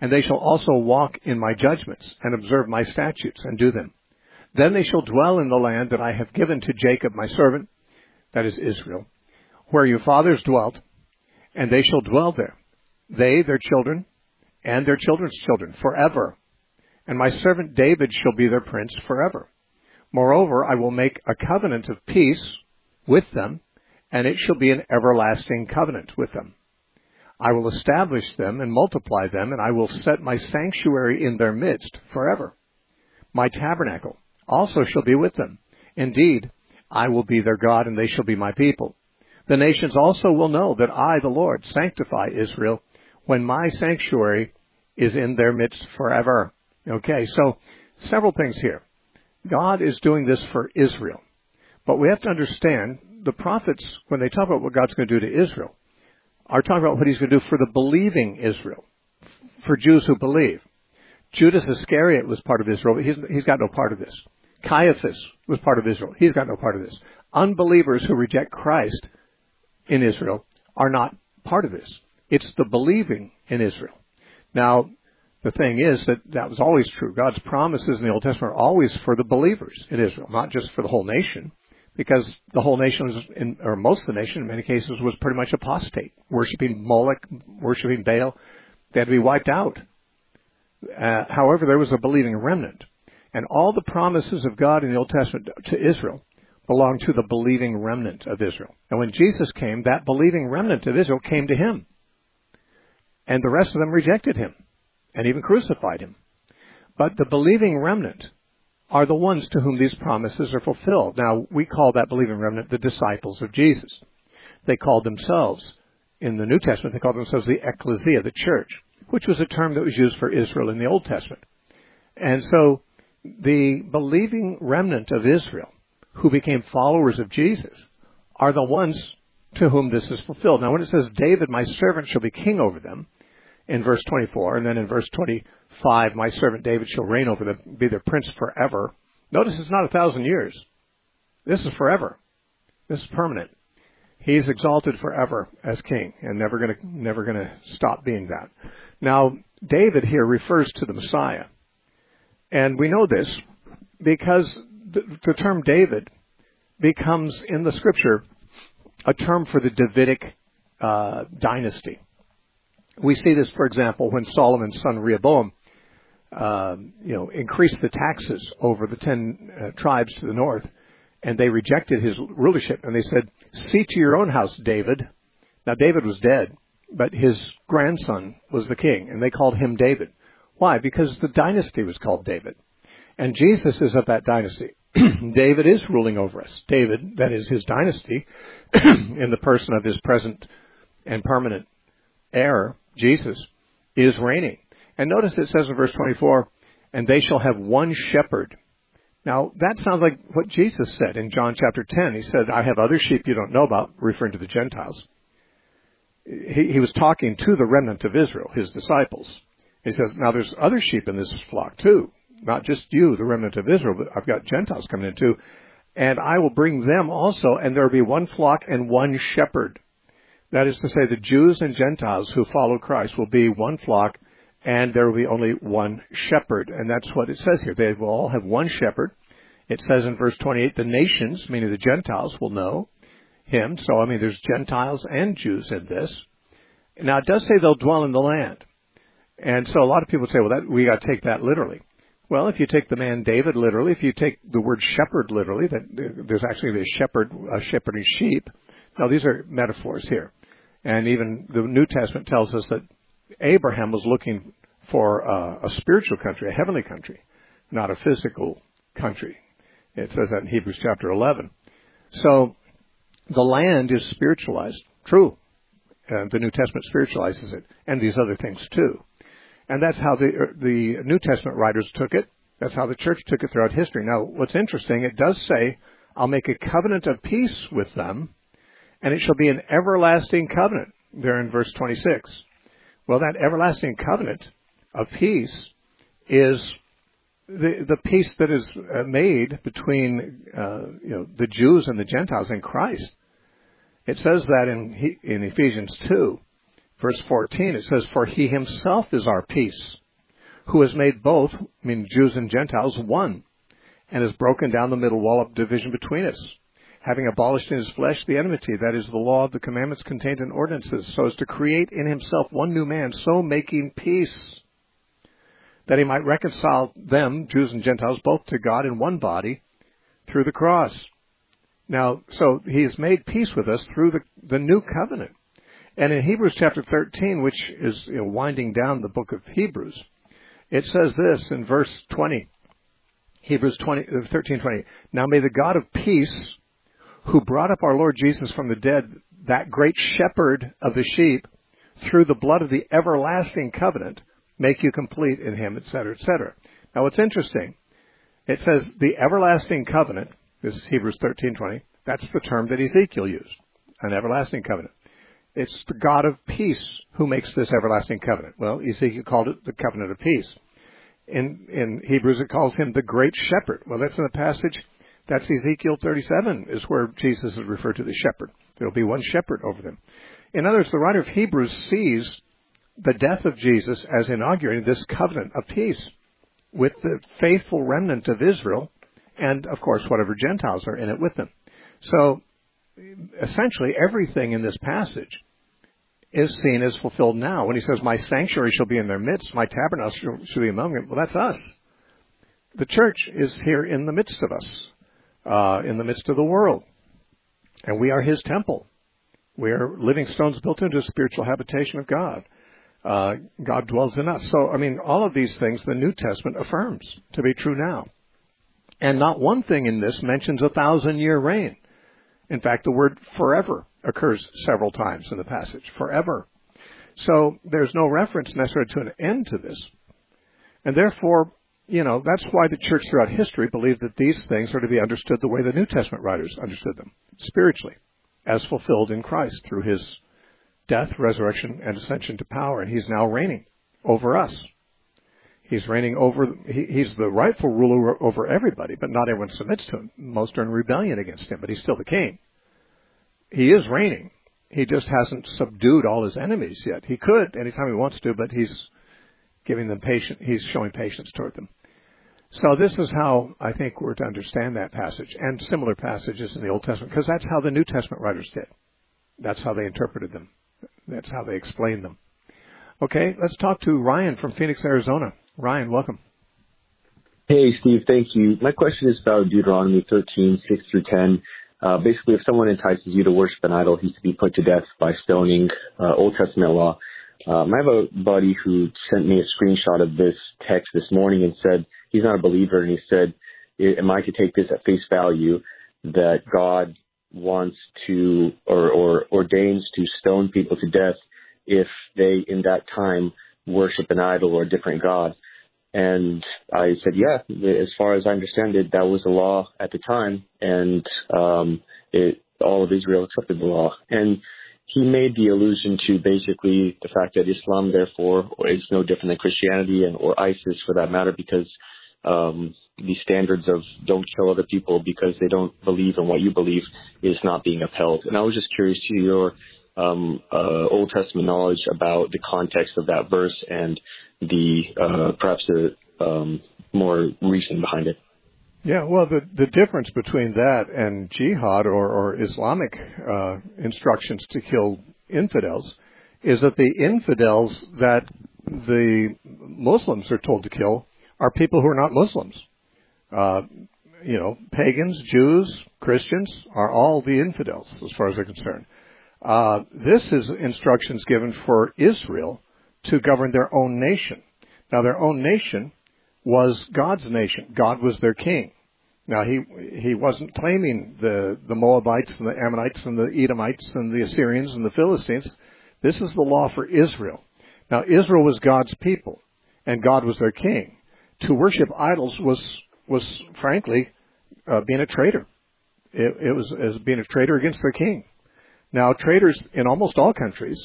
and they shall also walk in my judgments, and observe my statutes, and do them. Then they shall dwell in the land that I have given to Jacob, my servant, that is Israel, where your fathers dwelt, and they shall dwell there, they, their children, and their children's children, forever. And my servant David shall be their prince forever. Moreover, I will make a covenant of peace with them, and it shall be an everlasting covenant with them. I will establish them and multiply them, and I will set my sanctuary in their midst forever. My tabernacle also shall be with them. Indeed, I will be their God, and they shall be my people. The nations also will know that I, the Lord, sanctify Israel when my sanctuary is in their midst forever. Okay, so several things here. God is doing this for Israel. But we have to understand the prophets, when they talk about what God's going to do to Israel, are talking about what he's going to do for the believing Israel, for Jews who believe. Judas Iscariot was part of Israel, but he's, he's got no part of this. Caiaphas was part of Israel. He's got no part of this. Unbelievers who reject Christ in Israel are not part of this. It's the believing in Israel. Now, the thing is that that was always true. God's promises in the Old Testament are always for the believers in Israel, not just for the whole nation, because the whole nation, was in, or most of the nation in many cases, was pretty much apostate, worshiping Moloch, worshiping Baal. They had to be wiped out. Uh, however, there was a believing remnant. And all the promises of God in the Old Testament to Israel belong to the believing remnant of Israel. And when Jesus came, that believing remnant of Israel came to him. And the rest of them rejected him and even crucified him. But the believing remnant are the ones to whom these promises are fulfilled. Now, we call that believing remnant the disciples of Jesus. They called themselves, in the New Testament, they called themselves the ecclesia, the church, which was a term that was used for Israel in the Old Testament. And so, the believing remnant of Israel, who became followers of Jesus, are the ones to whom this is fulfilled. Now, when it says, David, my servant, shall be king over them, in verse twenty-four, and then in verse twenty-five, my servant David shall reign over them, be their prince forever. Notice it's not a thousand years. This is forever. This is permanent. He's exalted forever as king, and never going to never going to stop being that. Now, David here refers to the Messiah, and we know this because the, the term David becomes in the Scripture a term for the Davidic uh, dynasty. We see this, for example, when Solomon's son Rehoboam, uh, you know, increased the taxes over the ten uh, tribes to the north, and they rejected his rulership, and they said, "See to your own house, David." Now, David was dead, but his grandson was the king, and they called him David. Why? Because the dynasty was called David, and Jesus is of that dynasty. David is ruling over us. David, that is his dynasty, in the person of his present and permanent heir, Jesus, is reigning. And notice it says in verse twenty-four, and they shall have one shepherd. Now, that sounds like what Jesus said in John chapter ten. He said, I have other sheep you don't know about, referring to the Gentiles. He, he was talking to the remnant of Israel, his disciples. He says, now there's other sheep in this flock too, not just you, the remnant of Israel, but I've got Gentiles coming in too. and I will bring them also, and there will be one flock and one shepherd. That is to say, the Jews and Gentiles who follow Christ will be one flock, and there will be only one shepherd. And that's what it says here. They will all have one shepherd. It says in verse twenty-eight, the nations, meaning the Gentiles, will know him. So, I mean, there's Gentiles and Jews in this. Now, it does say they'll dwell in the land. And so a lot of people say, well, that, we got to take that literally. Well, if you take the man David literally, if you take the word shepherd literally, that there's actually a shepherd, a shepherding sheep. Now, these are metaphors here. And even the New Testament tells us that Abraham was looking for a, a spiritual country, a heavenly country, not a physical country. It says that in Hebrews chapter eleven. So the land is spiritualized, true. Uh, the New Testament spiritualizes it, and these other things too. And that's how the the New Testament writers took it. That's how the church took it throughout history. Now, what's interesting, it does say, I'll make a covenant of peace with them, and it shall be an everlasting covenant, there in verse twenty-six. Well, that everlasting covenant of peace is the the peace that is made between uh, you know, the Jews and the Gentiles in Christ. It says that in in Ephesians two. Verse fourteen, it says, for he himself is our peace, who has made both, I mean Jews and Gentiles, one, and has broken down the middle wall of division between us, having abolished in his flesh the enmity, that is the law of the commandments contained in ordinances, so as to create in himself one new man, so making peace, that he might reconcile them, Jews and Gentiles, both to God in one body through the cross. Now, so he has made peace with us through the, the new covenant. And in Hebrews chapter thirteen, which is, you know, winding down the book of Hebrews, it says this in verse twenty, Hebrews thirteen twenty. Now may the God of peace, who brought up our Lord Jesus from the dead, that great shepherd of the sheep, through the blood of the everlasting covenant, make you complete in him, et cetera, et cetera. Now what's interesting, it says the everlasting covenant, this is Hebrews thirteen twenty, that's the term that Ezekiel used, an everlasting covenant. It's the God of peace who makes this everlasting covenant. Well, Ezekiel called it the covenant of peace. In in Hebrews, it calls him the great shepherd. Well, that's in the passage. That's Ezekiel thirty-seven is where Jesus is referred to the shepherd. There'll be one shepherd over them. In other words, the writer of Hebrews sees the death of Jesus as inaugurating this covenant of peace with the faithful remnant of Israel and, of course, whatever Gentiles are in it with them. So essentially, everything in this passage is seen as fulfilled now. When he says, my sanctuary shall be in their midst, my tabernacle shall be among them. Well, that's us. The church is here in the midst of us, uh, in the midst of the world. And we are his temple. We are living stones built into a spiritual habitation of God. Uh, God dwells in us. So, I mean, all of these things the New Testament affirms to be true now. And not one thing in this mentions a thousand-year reign. In fact, the word forever occurs several times in the passage, forever. So there's no reference necessarily to an end to this. And therefore, you know, that's why the church throughout history believed that these things are to be understood the way the New Testament writers understood them, spiritually, as fulfilled in Christ through his death, resurrection, and ascension to power. And he's now reigning over us. He's reigning over, he, he's the rightful ruler over everybody, but not everyone submits to him. Most are in rebellion against him, but he's still the king. He is reigning. He just hasn't subdued all his enemies yet. He could anytime he wants to, but he's giving them patience. He's showing patience toward them. So this is how I think we're to understand that passage and similar passages in the Old Testament, because that's how the New Testament writers did. That's how they interpreted them. That's how they explained them. Okay, let's talk to Ryan from Phoenix, Arizona. Ryan, welcome. Hey, Steve. Thank you. My question is about Deuteronomy thirteen, six through ten. Uh, basically, if someone entices you to worship an idol, he's to be put to death by stoning, uh, Old Testament law. Um, I have a buddy who sent me a screenshot of this text this morning and said he's not a believer, and he said, am I to take this at face value that God wants to or, or ordains to stone people to death if they, in that time, worship an idol or a different god? And I said, yeah, as far as I understand it, that was the law at the time. And um, it, all of Israel accepted the law. And he made the allusion to basically the fact that Islam, therefore, is no different than Christianity and or ISIS for that matter, because um, the standards of don't kill other people because they don't believe in what you believe is not being upheld. And I was just curious to your um, uh, Old Testament knowledge about the context of that verse and the uh, perhaps the um, more reasoning behind it. Yeah, well, the, the difference between that and jihad or, or Islamic uh, instructions to kill infidels is that the infidels that the Muslims are told to kill are people who are not Muslims. Uh, you know, pagans, Jews, Christians are all the infidels as far as they're concerned. Uh, this is instructions given for Israel to govern their own nation. Now, their own nation was God's nation. God was their king. Now, he he wasn't claiming the, the Moabites and the Ammonites and the Edomites and the Assyrians and the Philistines. This is the law for Israel. Now, Israel was God's people, and God was their king. To worship idols was, was frankly, uh, being a traitor. It, it, was, it was being a traitor against their king. Now, traitors in almost all countries,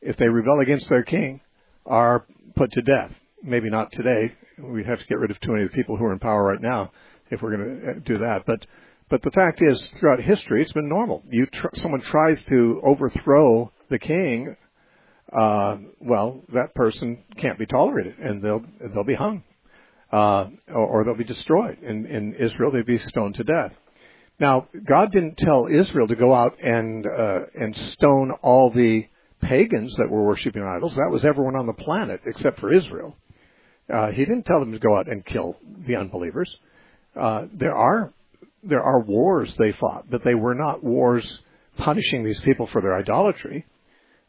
if they rebel against their king, are put to death. Maybe not today. We'd have to get rid of too many of the people who are in power right now if we're going to do that. But but the fact is, throughout history, it's been normal. You tr- someone tries to overthrow the king, uh, well, that person can't be tolerated, and they'll they'll be hung. Uh, or, or they'll be destroyed. In, in Israel, they'd be stoned to death. Now, God didn't tell Israel to go out and uh, and stone all the pagans that were worshiping idols. That was everyone on the planet except for Israel. Uh, he didn't tell them to go out and kill the unbelievers. Uh, there are there are wars they fought, but they were not wars punishing these people for their idolatry.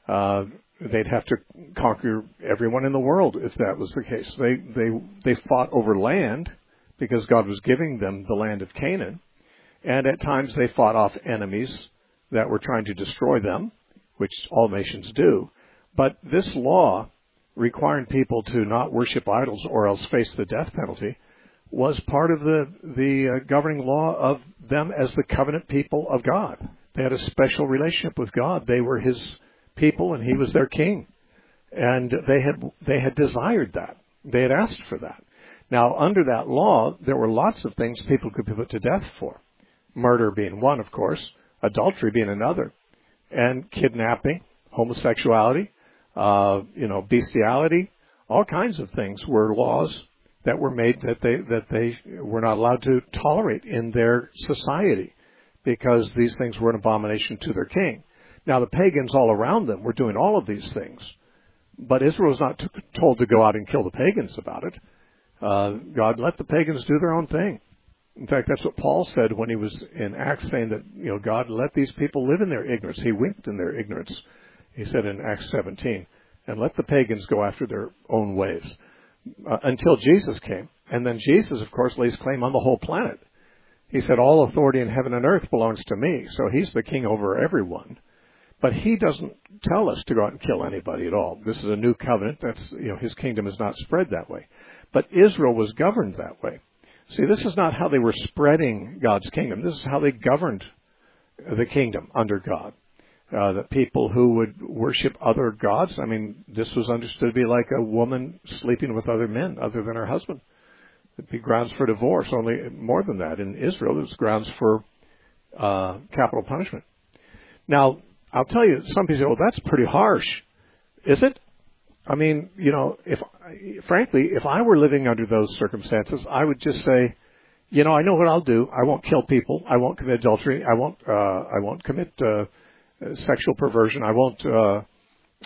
Uh, they'd have to conquer everyone in the world if that was the case. They they they fought over land because God was giving them the land of Canaan, and at times they fought off enemies that were trying to destroy them, which all nations do. But this law requiring people to not worship idols or else face the death penalty was part of the the uh, governing law of them as the covenant people of God. They had a special relationship with God. They were His people, and He was their king, and they had they had desired that. They had asked for that. Now, under that law, there were lots of things people could be put to death for, murder being one, of course, adultery being another, and kidnapping, homosexuality, uh, you know, bestiality, all kinds of things were laws that were made that they that they were not allowed to tolerate in their society because these things were an abomination to their king. Now, the pagans all around them were doing all of these things, but Israel was not t- told to go out and kill the pagans about it. Uh, God let the pagans do their own thing. In fact, that's what Paul said when he was in Acts, saying that, you know, God let these people live in their ignorance. He winked in their ignorance, he said in Acts seventeen, and let the pagans go after their own ways uh, until Jesus came. And then Jesus, of course, lays claim on the whole planet. He said, all authority in heaven and earth belongs to me, so He's the king over everyone. But He doesn't tell us to go out and kill anybody at all. This is a new covenant. That's, you know, His kingdom is not spread that way. But Israel was governed that way. See, this is not how they were spreading God's kingdom. This is how they governed the kingdom under God. Uh, the people who would worship other gods. I mean, this was understood to be like a woman sleeping with other men other than her husband. It'd be grounds for divorce. Only more than that. In Israel, it was grounds for uh, capital punishment. Now, I'll tell you, some people say, well, that's pretty harsh. Is it? I mean, you know, if frankly, if I were living under those circumstances, I would just say, you know, I know what I'll do. I won't kill people. I won't commit adultery. I won't, uh, I won't commit uh, sexual perversion. I won't, uh,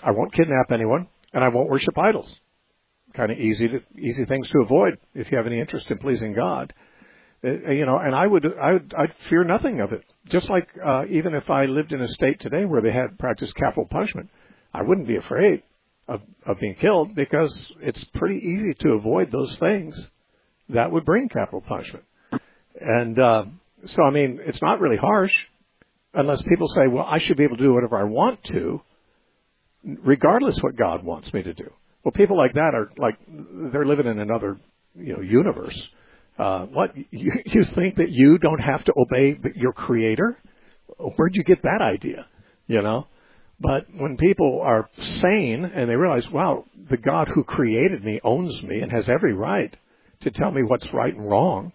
I won't kidnap anyone, and I won't worship idols. Kind of easy to, easy things to avoid if you have any interest in pleasing God. You know, and I would, I would, I'd fear nothing of it. Just like uh, even if I lived in a state today where they had practiced capital punishment, I wouldn't be afraid of, of being killed because it's pretty easy to avoid those things that would bring capital punishment. And uh, so, I mean, it's not really harsh unless people say, well, I should be able to do whatever I want to, regardless what God wants me to do. Well, people like that are like, they're living in another, you know, universe. Uh, what, you, you think that you don't have to obey your Creator? Where'd you get that idea? You know? But when people are sane and they realize, wow, the God who created me owns me and has every right to tell me what's right and wrong.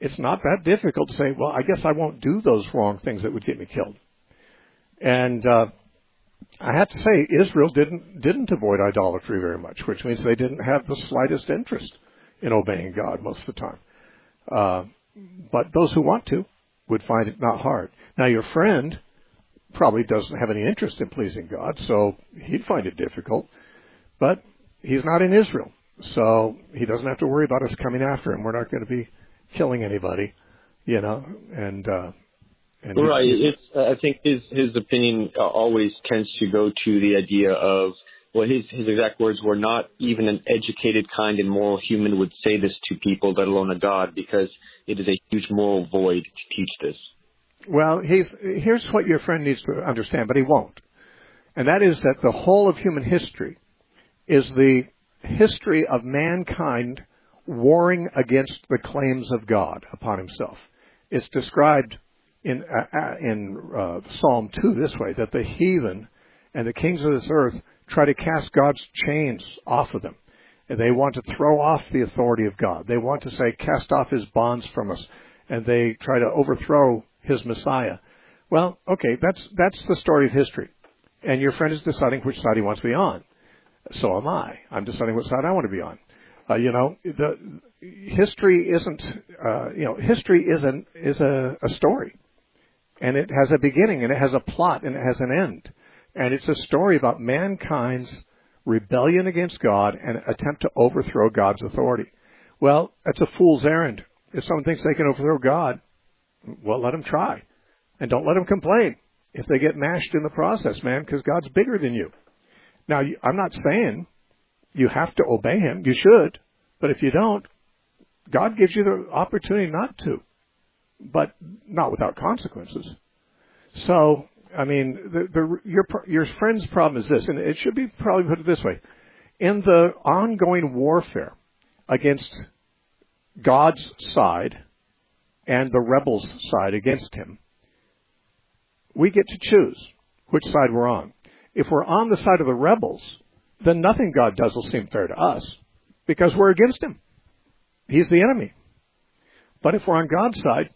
It's not that difficult to say, well, I guess I won't do those wrong things that would get me killed. And uh, I have to say, Israel didn't didn't avoid idolatry very much, which means they didn't have the slightest interest in obeying God most of the time. Uh, but those who want to would find it not hard. Now, your friend probably doesn't have any interest in pleasing God, so he'd find it difficult. But he's not in Israel, so he doesn't have to worry about us coming after him. We're not going to be killing anybody, you know, and... Uh, And right. It's, I think his his opinion always tends to go to the idea of, well, his, his exact words were, not even an educated, kind, and moral human would say this to people, let alone a God, because it is a huge moral void to teach this. Well, he's, here's what your friend needs to understand, but he won't. And that is that the whole of human history is the history of mankind warring against the claims of God upon himself. It's described in uh, in uh, Psalm two this way, that the heathen and the kings of this earth try to cast God's chains off of them. And they want to throw off the authority of God. They want to say, cast off his bonds from us. And they try to overthrow his Messiah. Well, okay, that's that's the story of history. And your friend is deciding which side he wants to be on. So am I. I'm deciding what side I want to be on. Uh, you know, the history isn't, uh, you know, history is, an, is a, a story. And it has a beginning, and it has a plot, and it has an end. And it's a story about mankind's rebellion against God and attempt to overthrow God's authority. Well, that's a fool's errand. If someone thinks they can overthrow God, well, let them try. And don't let them complain if they get mashed in the process, man, because God's bigger than you. Now, I'm not saying you have to obey him. You should. But if you don't, God gives you the opportunity not to. But not without consequences. So, I mean, the, the, your your friend's problem is this, and it should be probably put it this way. In the ongoing warfare against God's side and the rebels' side against him, we get to choose which side we're on. If we're on the side of the rebels, then nothing God does will seem fair to us because we're against him. He's the enemy. But if we're on God's side,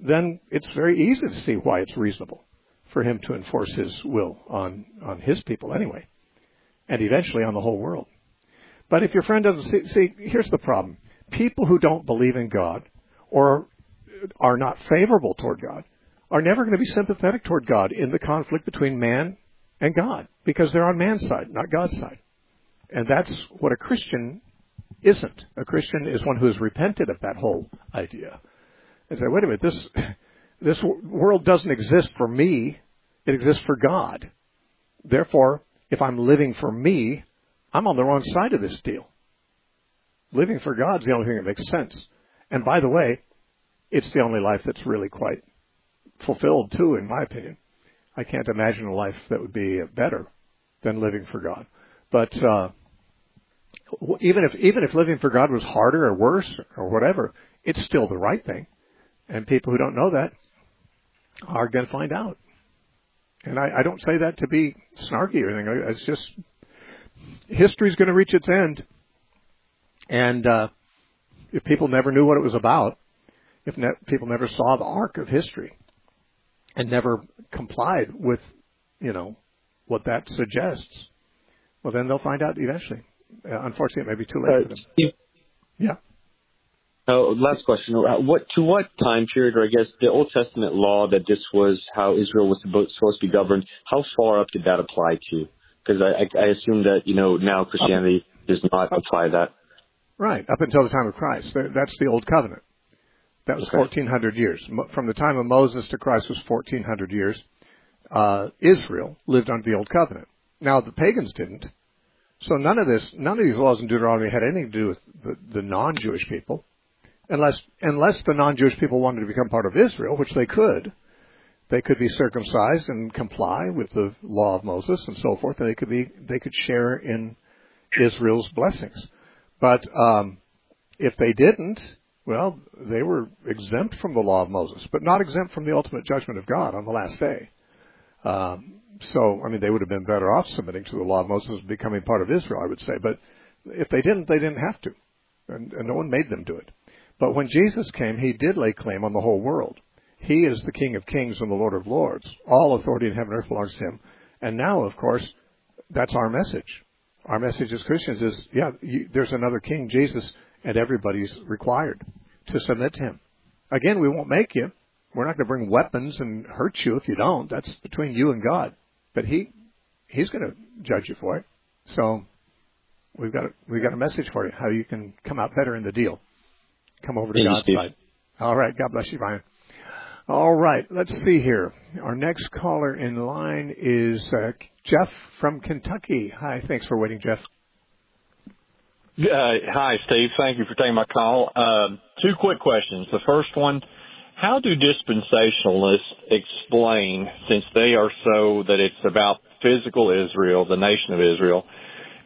then it's very easy to see why it's reasonable for him to enforce his will on, on his people anyway, and eventually on the whole world. But if your friend doesn't see, see, here's the problem. People who don't believe in God or are not favorable toward God are never going to be sympathetic toward God in the conflict between man and God, because they're on man's side, not God's side. And that's what a Christian isn't. A Christian is one who has repented of that whole idea. And say, wait a minute, this this world doesn't exist for me. It exists for God. Therefore, if I'm living for me, I'm on the wrong side of this deal. Living for God's the only thing that makes sense. And by the way, it's the only life that's really quite fulfilled, too, in my opinion. I can't imagine a life that would be better than living for God. But uh, even if even if living for God was harder or worse or whatever, it's still the right thing. And people who don't know that are going to find out. And I, I don't say that to be snarky or anything. It's just history's going to reach its end. And uh, if people never knew what it was about, if ne- people never saw the arc of history and never complied with, you know, what that suggests, well, then they'll find out eventually. Uh, unfortunately, it may be too late uh, for them. Yeah. yeah. Oh, last question. What to what time period, or I guess the Old Testament law that this was how Israel was supposed to be governed, how far up did that apply to? Because I, I assume that, you know, now Christianity up, does not up, apply that. Right, up until the time of Christ. That's the Old Covenant. That was okay. fourteen hundred years. From the time of Moses to Christ was fourteen hundred years. Uh, Israel lived under the Old Covenant. Now, the pagans didn't. So none of this, none of these laws in Deuteronomy had anything to do with the, the non-Jewish people. Unless unless the non-Jewish people wanted to become part of Israel, which they could, they could be circumcised and comply with the law of Moses and so forth, and they could be they could share in Israel's blessings. But um, if they didn't, well, they were exempt from the law of Moses, but not exempt from the ultimate judgment of God on the last day. Um, so, I mean, they would have been better off submitting to the law of Moses and becoming part of Israel, I would say. But if they didn't, they didn't have to. and, and no one made them do it. But when Jesus came, he did lay claim on the whole world. He is the King of kings and the Lord of lords. All authority in heaven and earth belongs to him. And now, of course, that's our message. Our message as Christians is, yeah, you, there's another king, Jesus, and everybody's required to submit to him. Again, we won't make you. We're not going to bring weapons and hurt you if you don't. That's between you and God. But he, he's going to judge you for it. So we've got a, we've got a message for you, how you can come out better in the deal. Come over to God's side. All right. God bless you, Ryan. All right. Let's see here. Our next caller in line is uh, Jeff from Kentucky. Hi. Thanks for waiting, Jeff. Uh, hi, Steve. Thank you for taking my call. Uh, two quick questions. The first one, how do dispensationalists explain, since they are so that it's about physical Israel, the nation of Israel,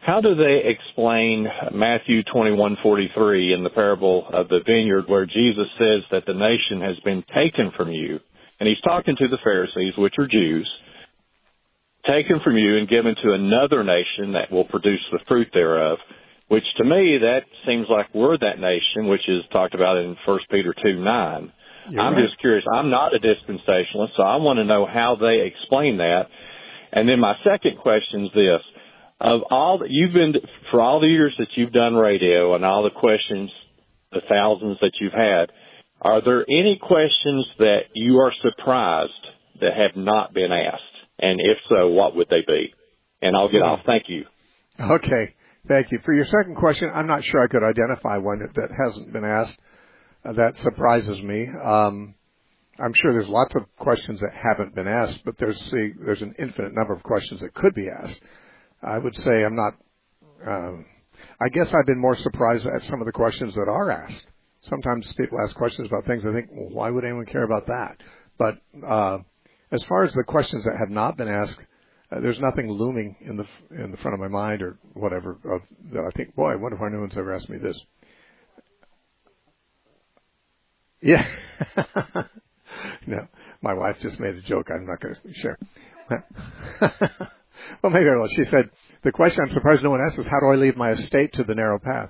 how do they explain Matthew twenty-one forty-three in the parable of the vineyard where Jesus says that the nation has been taken from you? And he's talking to the Pharisees, which are Jews, taken from you and given to another nation that will produce the fruit thereof, which to me, that seems like we're that nation, which is talked about in First Peter two nine. You're I'm right. Just curious. I'm not a dispensationalist, so I want to know how they explain that. And then my second question is this. Of all that you've been, for all the years that you've done radio and all the questions, the thousands that you've had, are there any questions that you are surprised that have not been asked? And if so, what would they be? And I'll get off. Thank you. Okay. Thank you. For your second question, I'm not sure I could identify one that hasn't been asked. Uh, that surprises me. Um, I'm sure there's lots of questions that haven't been asked, but there's see, there's an infinite number of questions that could be asked. I would say I'm not, um, I guess I've been more surprised at some of the questions that are asked. Sometimes people ask questions about things I think, well, why would anyone care about that? But uh, as far as the questions that have not been asked, uh, there's nothing looming in the in the front of my mind or whatever of, that I think, boy, I wonder if no one's ever asked me this. Yeah. No, my wife just made a joke I'm not going to share. Well, maybe I will. She said, the question I'm surprised no one asked is, how do I leave my estate to the narrow path?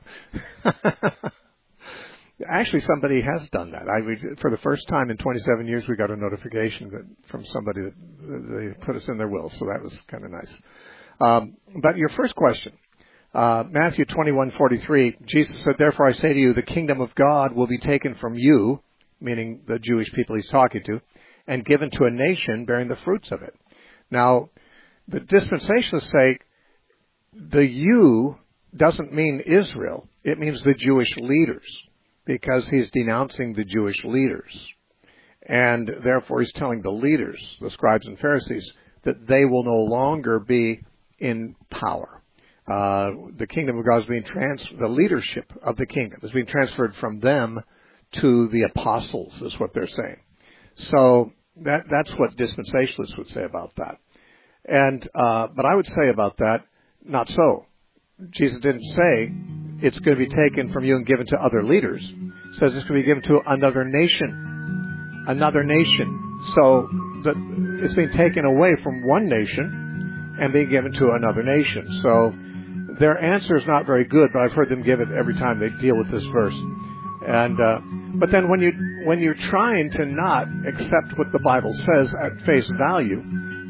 Actually, somebody has done that. I we, For the first time in twenty-seven years, we got a notification that, from somebody that they put us in their will. So that was kind of nice. Um, but your first question, uh, Matthew twenty-one forty-three, Jesus said, therefore I say to you, the kingdom of God will be taken from you, meaning the Jewish people he's talking to, and given to a nation bearing the fruits of it. Now, the dispensationalists say the you doesn't mean Israel. It means the Jewish leaders, because he's denouncing the Jewish leaders. And therefore, he's telling the leaders, the scribes and Pharisees, that they will no longer be in power. Uh, the kingdom of God is being transferred, the leadership of the kingdom is being transferred from them to the apostles, is what they're saying. So that, that's what dispensationalists would say about that. And, uh, but I would say about that, not so. Jesus didn't say it's going to be taken from you and given to other leaders. He says it's going to be given to another nation. Another nation. So the, it's being taken away from one nation and being given to another nation. So their answer is not very good, but I've heard them give it every time they deal with this verse. And, uh, but then when you, when you're trying to not accept what the Bible says at face value,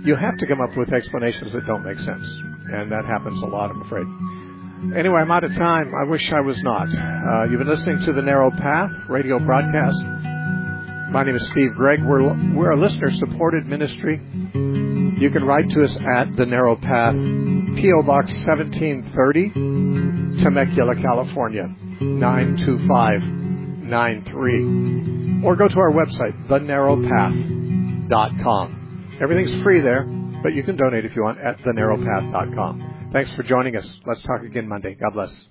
you have to come up with explanations that don't make sense. And that happens a lot, I'm afraid. Anyway, I'm out of time. I wish I was not. Uh, you've been listening to The Narrow Path radio broadcast. My name is Steve Gregg. We're, we're a listener-supported ministry. You can write to us at The Narrow Path, P O Box seventeen thirty, Temecula, California, nine two five nine three. Or go to our website, the narrow path dot com. Everything's free there, but you can donate if you want at the narrow path dot com. Thanks for joining us. Let's talk again Monday. God bless.